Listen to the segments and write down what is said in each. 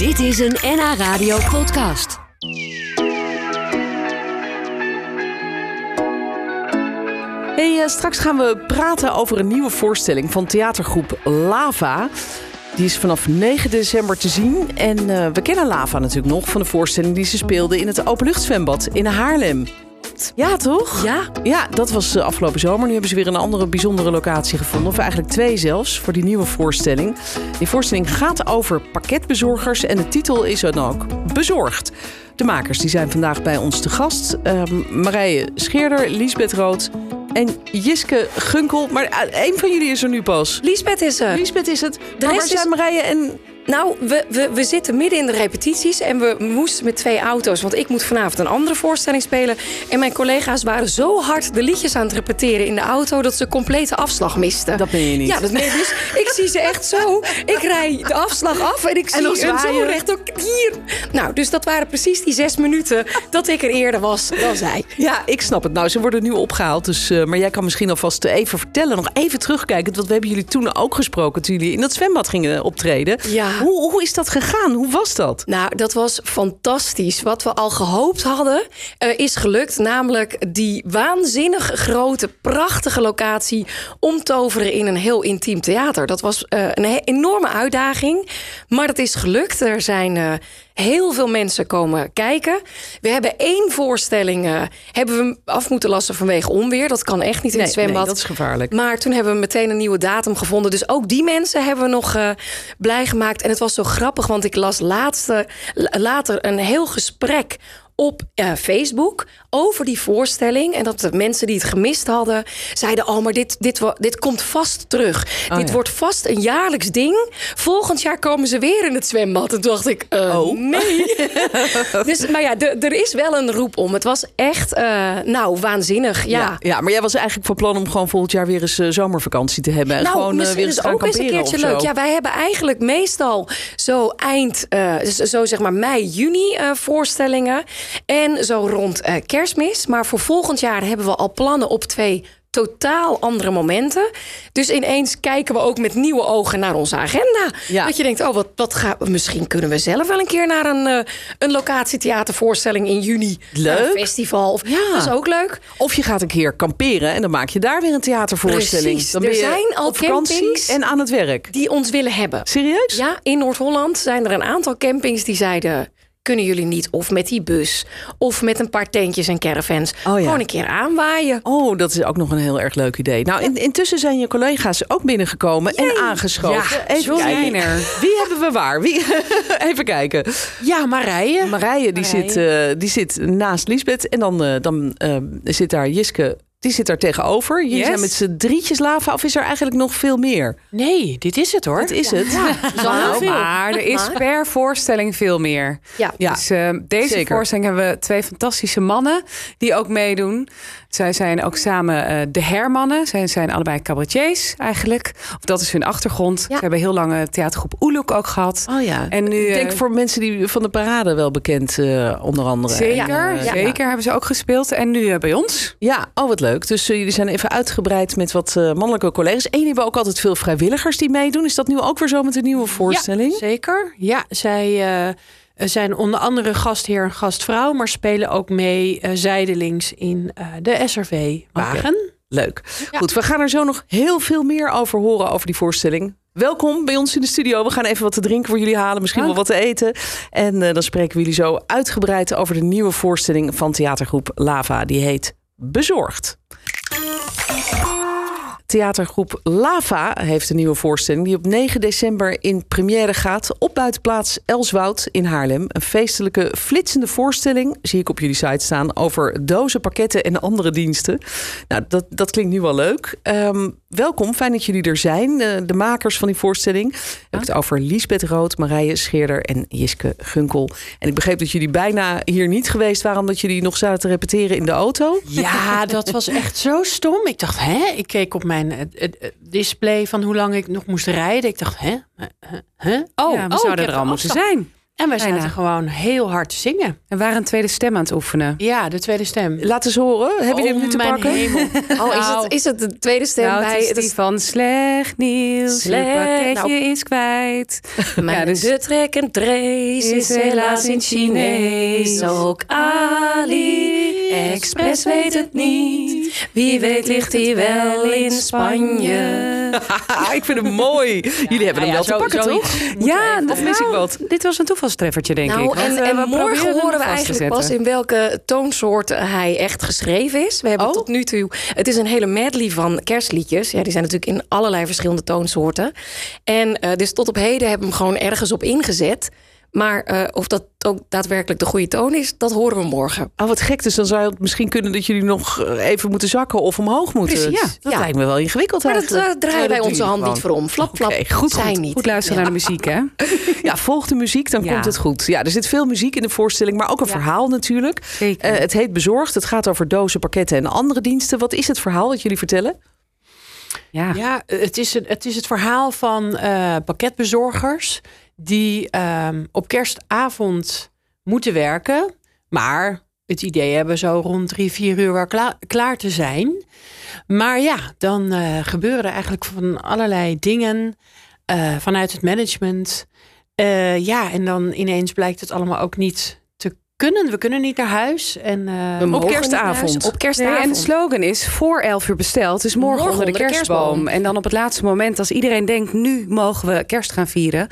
Dit is een NH Radio podcast. Hey, straks gaan we praten over een nieuwe voorstelling van theatergroep Lava. Die is vanaf 9 december te zien. En we kennen Lava natuurlijk nog van de voorstelling die ze speelde in het openluchtzwembad in Haarlem. Ja, toch? Ja, dat was afgelopen zomer. Nu hebben ze weer een andere bijzondere locatie gevonden. Of eigenlijk twee zelfs, voor die nieuwe voorstelling. Die voorstelling gaat over pakketbezorgers. En de titel is dan ook Bezorgd. De makers die zijn vandaag bij ons te gast. Marije Scheerder, Liesbeth Rood en Jiske Gunkel. Maar één van jullie is er nu pas. Liesbeth is er. Liesbeth is het. Waar zijn Marije en... Nou, we zitten midden in de repetities en we moesten met twee auto's. Want ik moet vanavond een andere voorstelling spelen. En mijn collega's waren zo hard de liedjes aan het repeteren in de auto... dat ze complete afslag misten. Dat ben je niet. Ja, dat meen je dus. Ik zie ze echt zo. Ik rij de afslag af en ik zie ze zo recht ook hier. Nou, dus dat waren precies die 6 minuten dat ik er eerder was dan zij. Ja, ik snap het. Nou, ze worden nu opgehaald. Dus, maar jij kan misschien alvast even vertellen, nog even terugkijken. Want we hebben jullie toen ook gesproken toen jullie in dat zwembad gingen optreden. Ja. Hoe is dat gegaan? Hoe was dat? Nou, dat was fantastisch. Wat we al gehoopt hadden, is gelukt. Namelijk die waanzinnig grote, prachtige locatie omtoveren in een heel intiem theater. Dat was een enorme uitdaging. Maar dat is gelukt. Er zijn... Heel veel mensen komen kijken. We hebben 1 voorstelling hebben we af moeten lassen vanwege onweer. Dat kan echt niet in het zwembad. Nee, dat is gevaarlijk. Maar toen hebben we meteen een nieuwe datum gevonden. Dus ook die mensen hebben we nog blij gemaakt. En het was zo grappig, want ik las later een heel gesprek op Facebook over die voorstelling. En dat de mensen die het gemist hadden zeiden... oh, maar dit komt vast terug. Oh, dit wordt vast een jaarlijks ding. Volgend jaar komen ze weer in het zwembad. En toen dacht ik, nee. Dus, maar ja, er is wel een roep om. Het was echt, waanzinnig. Ja, maar jij was eigenlijk van plan om gewoon volgend jaar weer eens zomervakantie te hebben. En nou, gewoon weer eens gaan kamperen. Ook eens een keertje leuk. Ja, wij hebben eigenlijk meestal zo eind, zeg maar mei, juni voorstellingen... En zo rond Kerstmis. Maar voor volgend jaar hebben we al plannen op 2 totaal andere momenten. Dus ineens kijken we ook met nieuwe ogen naar onze agenda. Ja. Dat je denkt, misschien kunnen we zelf wel een keer naar een locatietheatervoorstelling in juni. Leuk. Een festival. Dat is ook leuk. Of je gaat een keer kamperen en dan maak je daar weer een theatervoorstelling. Precies. Dan ben je zijn al op campings en aan het werk. Die ons willen hebben. Serieus? Ja, in Noord-Holland zijn er een aantal campings die zeiden... kunnen jullie niet of met die bus of met een paar tentjes en caravans gewoon een keer aanwaaien. Oh, dat is ook nog een heel erg leuk idee. Nou, intussen zijn je collega's ook binnengekomen en aangeschoven. Ja, even kijken. Wie hebben we waar? Even kijken. Ja, Marije. Marije zit naast Liesbeth en dan zit daar Jiske... Die zit daar tegenover. Jullie zijn met z'n drietjes Lava. Of is er eigenlijk nog veel meer? Nee, dit is het hoor. Dit is het. Ja. Maar er is per voorstelling veel meer. Ja. Dus deze voorstelling hebben we 2 fantastische mannen die ook meedoen. Zij zijn ook samen de hermannen. Zij zijn allebei cabaretiers eigenlijk. Of dat is hun achtergrond. Ja. Ze hebben heel lang theatergroep Oeloek ook gehad. Oh ja. En nu, ik denk voor mensen die van de parade wel bekend onder andere. Zeker, en, zeker hebben ze ook gespeeld. En nu bij ons. Ja, oh wat leuk. Dus jullie zijn even uitgebreid met wat mannelijke collega's. En hebben ook altijd veel vrijwilligers die meedoen. Is dat nu ook weer zo met een nieuwe voorstelling? Ja, zeker. Ja, zij zijn onder andere gastheer en gastvrouw... maar spelen ook mee zijdelings in de SRV-wagen. Okay. Leuk. Ja. Goed, we gaan er zo nog heel veel meer over horen over die voorstelling. Welkom bij ons in de studio. We gaan even wat te drinken voor jullie halen. Misschien wel wat te eten. En dan spreken we jullie zo uitgebreid over de nieuwe voorstelling... van theatergroep Lava. Die heet... Bezorgd. Theatergroep Lava heeft een nieuwe voorstelling... die op 9 december in première gaat... op buitenplaats Elswoud in Haarlem. Een feestelijke, flitsende voorstelling... zie ik op jullie site staan... over dozen, pakketten en andere diensten. Nou, dat klinkt nu wel leuk. Welkom, fijn dat jullie er zijn. De makers van die voorstelling. Heb ik het over Liesbeth Rood, Marije Scheerder en Jiske Gunkel. En ik begreep dat jullie bijna hier niet geweest waren... omdat jullie nog zaten te repeteren in de auto. Ja, dat was echt zo stom. Ik dacht, ik keek op mijn... het display van hoe lang ik nog moest rijden. Ik dacht, we zouden er al moeten zijn. En wij zaten gewoon heel hard te zingen. We waren een tweede stem aan het oefenen. Ja, de tweede stem. Laat eens horen. Heb je dit nu te pakken? Hemel. Oh, is het de tweede stem? Nou, bij het is die van slecht nieuws. Het pakketje is kwijt. Maar ja, dus de trek en trace is helaas in Chinees. Ook Ali Express weet het niet. Wie weet ligt hij wel in Spanje. Ik vind hem mooi. Ja, jullie hebben hem wel te pakken, toch? Ja, of mis ik wat? Dit was een toevalstreffertje, denk ik. En morgen horen we eigenlijk pas in welke toonsoort hij echt geschreven is. We hebben tot nu toe... Het is een hele medley van kerstliedjes. Ja, die zijn natuurlijk in allerlei verschillende toonsoorten. En dus tot op heden hebben we hem gewoon ergens op ingezet. Maar of dat ook daadwerkelijk de goede toon is, dat horen we morgen. Oh, wat gek. Dus dan zou het misschien kunnen dat jullie nog even moeten zakken of omhoog moeten. Precies, ja. Dat lijkt me wel ingewikkeld. Maar dat draaien wij onze hand niet voor om. Flap, flap, goed luisteren naar de muziek, hè? Ja, volg de muziek, dan komt het goed. Ja, er zit veel muziek in de voorstelling, maar ook een verhaal natuurlijk. Zeker. Het heet Bezorgd. Het gaat over dozen, pakketten en andere diensten. Wat is het verhaal dat jullie vertellen? Ja, het is het verhaal van pakketbezorgers die op kerstavond moeten werken, maar het idee hebben zo rond 3-4 uur wel klaar te zijn. Maar ja, dan gebeuren er eigenlijk van allerlei dingen vanuit het management. En dan ineens blijkt het allemaal ook niet te kunnen. We kunnen niet naar huis. En, op kerstavond. En de slogan is, voor 11 uur besteld, dus morgen onder de kerstboom. En dan op het laatste moment, als iedereen denkt, nu mogen we kerst gaan vieren,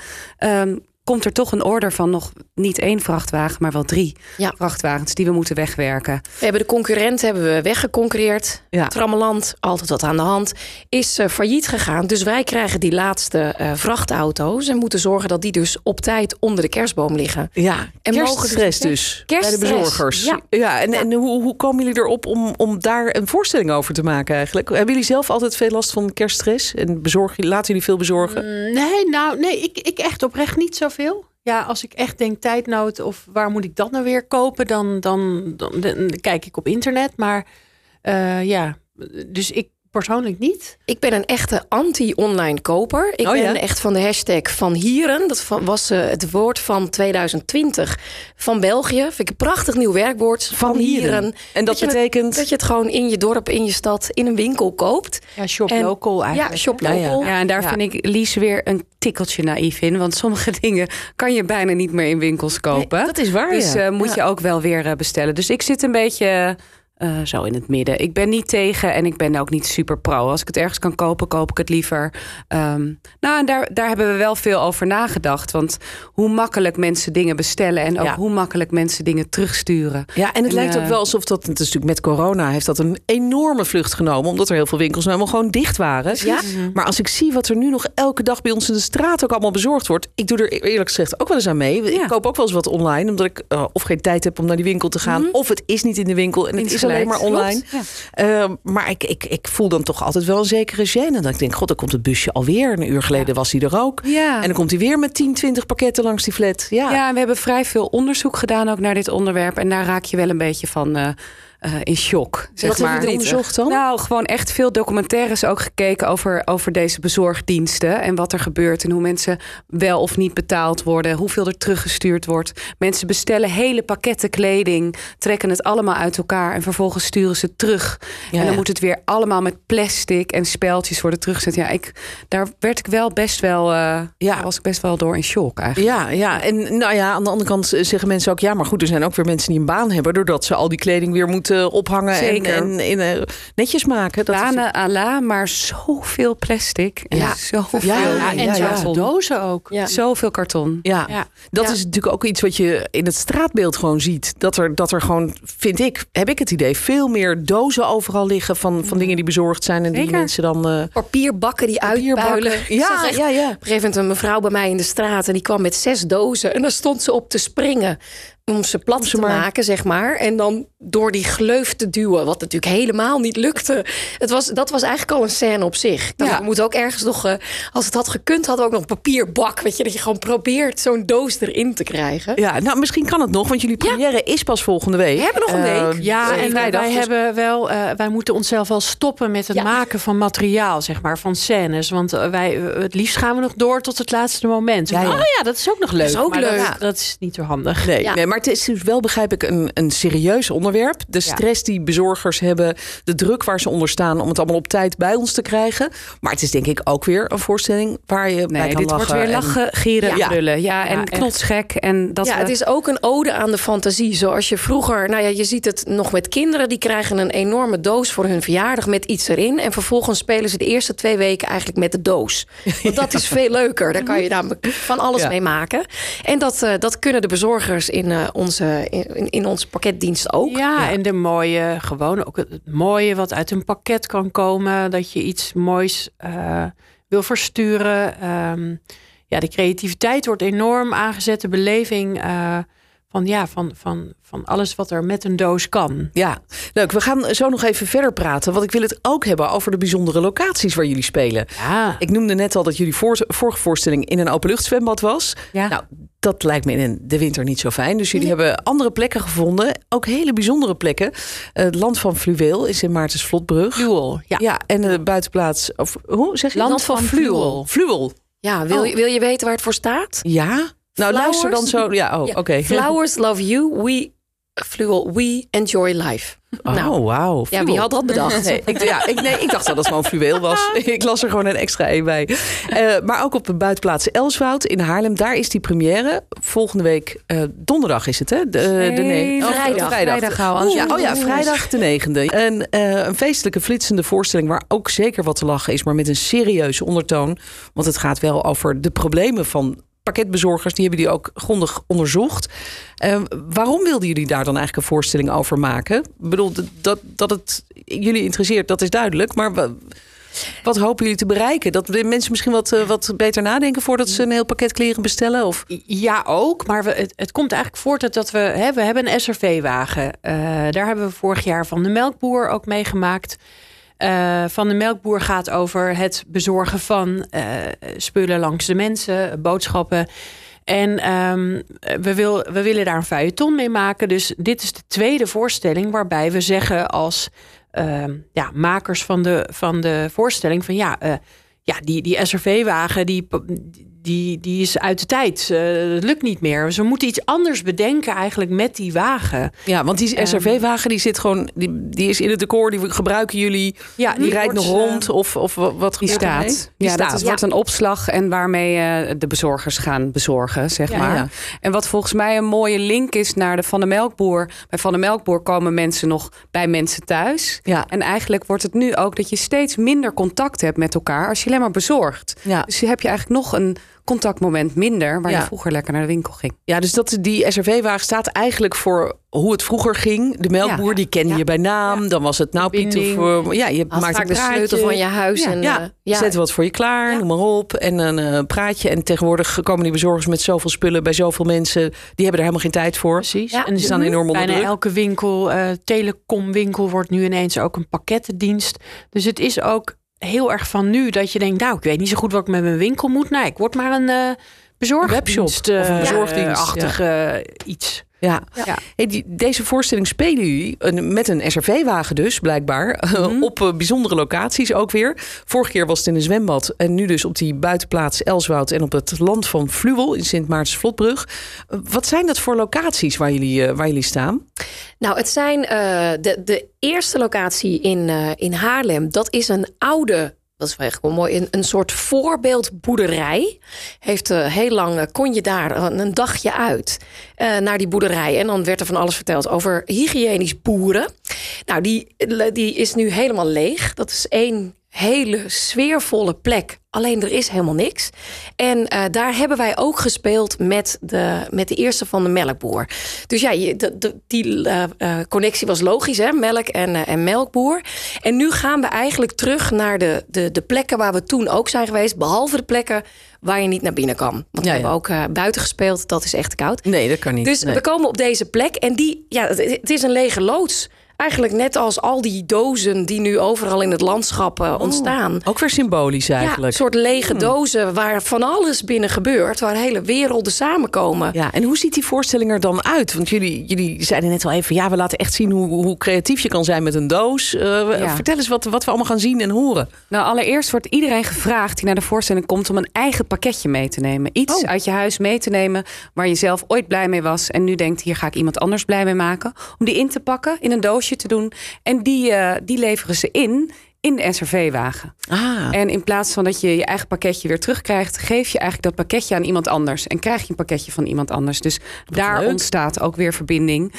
komt er toch een order van nog niet 1 vrachtwagen, maar wel 3 vrachtwagens die we moeten wegwerken. We hebben de concurrent weggeconcurreerd. Ja. Trammeland, altijd wat aan de hand, is failliet gegaan. Dus wij krijgen die laatste vrachtauto's en moeten zorgen dat die dus op tijd onder de kerstboom liggen. Ja, en kerststress dus bij de bezorgers. Ja. En hoe komen jullie erop om daar een voorstelling over te maken eigenlijk? Hebben jullie zelf altijd veel last van kerststress? En laten jullie veel bezorgen? Nee, ik echt oprecht niet zoveel. Ja, als ik echt denk tijdnood of waar moet ik dat nou weer kopen, dan kijk ik op internet. Maar dus ik persoonlijk niet. Ik ben een echte anti-online koper. Ik ben echt van de hashtag van Hieren. Dat was het woord van 2020 van België. Vind ik een prachtig nieuw werkwoord. Van Hieren. En dat betekent? Dat je het gewoon in je dorp, in je stad, in een winkel koopt. Ja, shop local eigenlijk. Ja, shop local. Ja, en daar vind ik Lies weer een tikkeltje naïef in. Want sommige dingen kan je bijna niet meer in winkels kopen. Nee, dat is waar. Dus moet je ook wel weer bestellen. Dus ik zit een beetje zo in het midden. Ik ben niet tegen en ik ben ook niet super pro. Als ik het ergens kan kopen, koop ik het liever. En daar hebben we wel veel over nagedacht. Want hoe makkelijk mensen dingen bestellen en ook hoe makkelijk mensen dingen terugsturen. Ja, en het lijkt ook wel alsof dat, het is natuurlijk met corona, heeft dat een enorme vlucht genomen, omdat er heel veel winkels nou helemaal gewoon dicht waren. Ja? Maar als ik zie wat er nu nog elke dag bij ons in de straat ook allemaal bezorgd wordt, ik doe er eerlijk gezegd ook wel eens aan mee. Ja. Ik koop ook wel eens wat online, omdat ik of geen tijd heb om naar die winkel te gaan, of het is niet in de winkel en het is alleen maar online. Ja. Maar ik voel dan toch altijd wel een zekere gêne. Dat ik denk, god, dan komt het busje alweer. Een uur geleden was hij er ook. Ja. En dan komt hij weer met 10-20 pakketten langs die flat. Ja. Ja, en we hebben vrij veel onderzoek gedaan ook naar dit onderwerp. En daar raak je wel een beetje van in shock. Wat hebben jullie onderzocht dan? Nou, gewoon echt veel documentaires ook gekeken over deze bezorgdiensten en wat er gebeurt en hoe mensen wel of niet betaald worden, hoeveel er teruggestuurd wordt. Mensen bestellen hele pakketten kleding, trekken het allemaal uit elkaar en vervolgens sturen ze het terug. Ja. En dan moet het weer allemaal met plastic en speldjes worden teruggezet. Ja, daar werd ik wel best wel, was ik best wel door in shock eigenlijk. Ja, en nou ja, aan de andere kant zeggen mensen ook, ja, maar goed, er zijn ook weer mensen die een baan hebben doordat ze al die kleding weer moeten ophangen. Zeker. en netjes maken. Banen à la, maar zoveel plastic. Ja. Zoveel. En dozen ook. Ja. Zoveel karton. Ja. Dat is natuurlijk ook iets wat je in het straatbeeld gewoon ziet. Dat er gewoon, heb ik het idee, veel meer dozen overal liggen van dingen die bezorgd zijn. En die mensen dan papierbakken die uitbuilen. Ja. Op een gegeven moment een mevrouw bij mij in de straat en die kwam met 6 dozen en daar stond ze op te springen. om ze plat te maken, zeg maar. En dan door die gleuf te duwen, wat natuurlijk helemaal niet lukte. Dat was eigenlijk al een scène op zich. Dan ja. moet ook ergens nog, als het had gekund, hadden we ook nog een papierbak. Weet je, dat je gewoon probeert zo'n doos erin te krijgen. Ja, nou misschien kan het nog, want jullie première is pas volgende week. We hebben nog een week. Ja, en wij hebben wel, wij moeten onszelf wel stoppen met het maken van materiaal, zeg maar, van scènes. Want het liefst gaan we nog door tot het laatste moment. Ja, ja. Oh ja, dat is ook nog leuk. Dat is ook leuk. Dat is niet zo handig. Nee, ja. nee, maar het is dus wel, begrijp ik, een serieus onderwerp. De stress die bezorgers hebben, de druk waar ze onder staan om het allemaal op tijd bij ons te krijgen. Maar het is denk ik ook weer een voorstelling waar je bij kan lachen. Dit wordt weer lachen, gieren, brullen. Ja, en knotsgek. En dat het is ook een ode aan de fantasie. Zoals je vroeger, nou ja, je ziet het nog met kinderen. Die krijgen een enorme doos voor hun verjaardag met iets erin. En vervolgens spelen ze de eerste 2 weken eigenlijk met de doos. Want dat is veel leuker. Daar kan je namelijk van alles mee maken. En dat kunnen de bezorgers in onze pakketdienst ook. Ja, en de mooie, gewoon ook het mooie wat uit een pakket kan komen. Dat je iets moois wil versturen. Ja, de creativiteit wordt enorm aangezet. De beleving van alles wat er met een doos kan. Ja, leuk. We gaan zo nog even verder praten. Want ik wil het ook hebben over de bijzondere locaties waar jullie spelen. Ja. Ik noemde net al dat jullie vorige voorstelling in een openluchtzwembad was. Ja. Nou, dat lijkt me in de winter niet zo fijn. Dus jullie hebben andere plekken gevonden. Ook hele bijzondere plekken. Het Land van Fluwel is in Maartensvlotbrug. Fluwel, ja. Ja, en de buitenplaats... Of, hoe zeg je? Land van Fluwel. Fluwel. Ja, wil je weten waar het voor staat? Ja. Nou, Flowers, luister dan zo. Ja, oké. Okay. Flowers love you, we Fluwel, we enjoy life. Oh, nou, wauw. Ja, wie had dat bedacht? Nee, ik dacht dat het gewoon fluweel was. Ik las er gewoon een extra E bij. Maar ook op de buitenplaats Elswoud in Haarlem. Daar is die première. Volgende week donderdag is het, hè? Vrijdag. Vrijdag de 9e. Een feestelijke, flitsende voorstelling waar ook zeker wat te lachen is. Maar met een serieuze ondertoon. Want het gaat wel over de problemen van... pakketbezorgers, die hebben die ook grondig onderzocht. Waarom wilden jullie daar dan eigenlijk een voorstelling over maken? Ik bedoel, dat het jullie interesseert, dat is duidelijk. Maar wat hopen jullie te bereiken? Dat mensen misschien wat beter nadenken voordat ze een heel pakket kleren bestellen? Of? Ja, ook. Maar het komt eigenlijk voort uit dat we hebben een SRV-wagen. Daar hebben we vorig jaar van de melkboer ook meegemaakt. Van de melkboer gaat over het bezorgen van spullen langs de mensen, boodschappen. En we willen daar een feuilleton mee maken. Dus dit is de tweede voorstelling waarbij we zeggen als makers van de voorstelling... van die SRV-wagen die is uit de tijd. Dat lukt niet meer. Dus we moeten iets anders bedenken eigenlijk met die wagen. Ja, want die SRV-wagen die zit gewoon... Die is in het decor, die gebruiken jullie. Ja, die rijdt nog rond of wat die staat. Dat wordt een opslag en waarmee de bezorgers gaan bezorgen, zeg maar. Ja. En wat volgens mij een mooie link is naar de Van de Melkboer. Bij Van de Melkboer komen mensen nog bij mensen thuis. Ja. En eigenlijk wordt het nu ook dat je steeds minder contact hebt met elkaar... als je alleen maar bezorgt. Ja. Dus heb je eigenlijk nog een... contactmoment minder, waar je vroeger lekker naar de winkel ging. Ja, dus die SRV-wagen staat eigenlijk voor hoe het vroeger ging. De melkboer, die kende je bij naam. Ja. Dan was het nou Piet of... Ja, je maakt een sleutel van je huis. Ja. En, zet wat voor je klaar, noem maar op. En een praatje. En tegenwoordig komen die bezorgers met zoveel spullen bij zoveel mensen. Die hebben er helemaal geen tijd voor. Precies. Ja. En die staan enorm onder druk. Elke winkel, telecomwinkel, wordt nu ineens ook een pakkettendienst. Dus het is ook... heel erg van nu dat je denkt, nou, ik weet niet zo goed wat ik met mijn winkel moet. Nou, ik word maar een bezorgdienst, of een bezorgdienstachtig iets. Ja. Ja. Hey, deze voorstelling spelen jullie met een SRV-wagen dus, blijkbaar. Op bijzondere locaties ook weer. Vorige keer was het in een zwembad. En nu dus op die buitenplaats Elswoud en op het Land van Fluwel in Sint Maartensvlotbrug. Wat zijn dat voor locaties waar jullie staan? Nou, het zijn de eerste locatie in Haarlem. Dat is een oude... Dat is echt wel mooi. Een soort voorbeeldboerderij. Heel lang kon je daar een dagje uit naar die boerderij. En dan werd er van alles verteld over hygiënisch boeren. Nou, die is nu helemaal leeg. Dat is één hele sfeervolle plek. Alleen er is helemaal niks. En daar hebben wij ook gespeeld met de eerste van de melkboer. Dus ja, die connectie was logisch, hè? Melk en melkboer. En nu gaan we eigenlijk terug naar de plekken waar we toen ook zijn geweest. Behalve de plekken waar je niet naar binnen kan. Want we hebben ook buiten gespeeld. Dat is echt koud. Nee, dat kan niet. Dus we komen op deze plek. En het is een lege loods. Eigenlijk net als al die dozen die nu overal in het landschap ontstaan. Ook weer symbolisch eigenlijk. Ja, een soort lege dozen waar van alles binnen gebeurt. Waar hele werelden samenkomen. Ja, en hoe ziet die voorstelling er dan uit? Want jullie zeiden net al even... ja, we laten echt zien hoe creatief je kan zijn met een doos. Vertel eens wat we allemaal gaan zien en horen. Nou, allereerst wordt iedereen gevraagd die naar de voorstelling komt... om een eigen pakketje mee te nemen. Iets uit je huis mee te nemen waar je zelf ooit blij mee was... en nu denkt, hier ga ik iemand anders blij mee maken. Om die in te pakken in een doosje te doen. En die leveren ze in de SRV-wagen. En in plaats van dat je je eigen pakketje weer terugkrijgt... geef je eigenlijk dat pakketje aan iemand anders. En krijg je een pakketje van iemand anders. Dus daar ontstaat ook weer verbinding.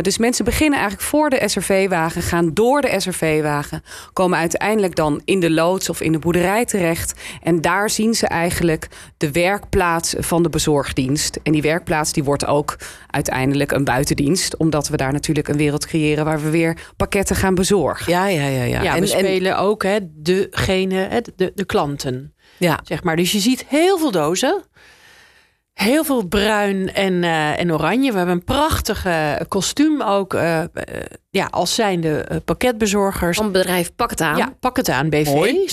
Dus mensen beginnen eigenlijk voor de SRV-wagen... gaan door de SRV-wagen. Komen uiteindelijk dan in de loods of in de boerderij terecht. En daar zien ze eigenlijk de werkplaats van de bezorgdienst. En die werkplaats die wordt ook uiteindelijk een buitendienst. Omdat we daar natuurlijk een wereld creëren... waar we weer pakketten gaan bezorgen. Ja, we spelen ook de klanten. Ja. Zeg maar. Dus je ziet heel veel dozen. Heel veel bruin en oranje. We hebben een prachtig kostuum ook. Als zijnde pakketbezorgers. Van bedrijf Pak Het Aan. Ja, Pak Het Aan BV. Hoi.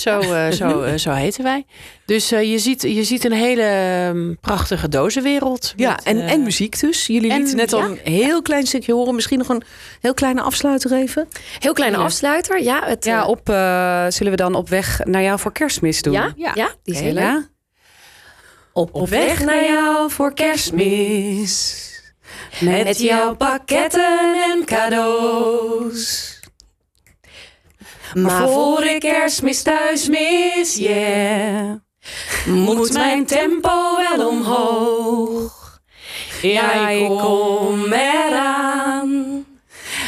Zo heten wij. Dus je ziet een hele prachtige dozenwereld. Ja, met, en muziek dus. Jullie lieten net al een heel klein stukje horen. Misschien nog een heel kleine afsluiter even. Heel kleine afsluiter, ja. Zullen we dan op weg naar jou voor Kerstmis doen? Ja, die is heel leuk. Op weg naar jou voor Kerstmis. Met jouw pakketten en cadeaus. Maar voor ik Kerstmis thuis mis, moet mijn tempo wel omhoog. Ja, ik kom eraan.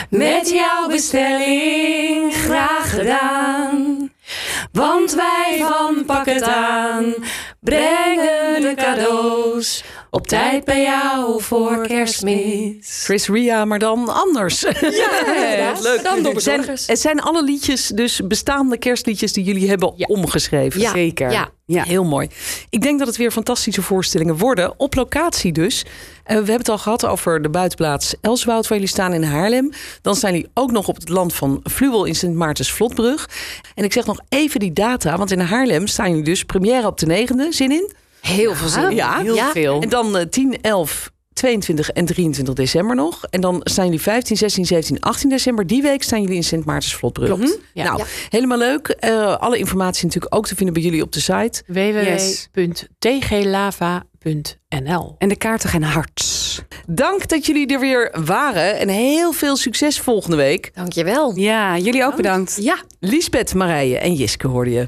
Met jouw bestelling graag gedaan. Want wij van Pak Het Aan brengen de cadeaus op tijd bij jou voor Kerstmis. Chris Ria, maar dan anders. Ja, leuk. Dan door bezorgers. Het zijn alle liedjes, dus bestaande kerstliedjes... die jullie hebben omgeschreven. Ja. Zeker. Ja, heel mooi. Ik denk dat het weer fantastische voorstellingen worden. Op locatie dus. We hebben het al gehad over de buitenplaats Elswoud... waar jullie staan in Haarlem. Dan zijn jullie ook nog op het Land van Fluwel in Sint Maartensvlotbrug. En ik zeg nog even die data, want in Haarlem staan jullie dus... première op de 9e, zin in? Heel veel zin in. Ja, heel veel. En dan 10, 11, 22 en 23 december nog. En dan staan jullie 15, 16, 17, 18 december. Die week staan jullie in Sint Maartensvlotbrug. Klopt. Ja. Nou, helemaal leuk. Alle informatie natuurlijk ook te vinden bij jullie op de site. www.tglava.nl En de kaarten gaan hard. Dank dat jullie er weer waren. En heel veel succes volgende week. Dankjewel. Ja, jullie ook bedankt. Ja. Liesbeth, Marije en Jiske hoorde je.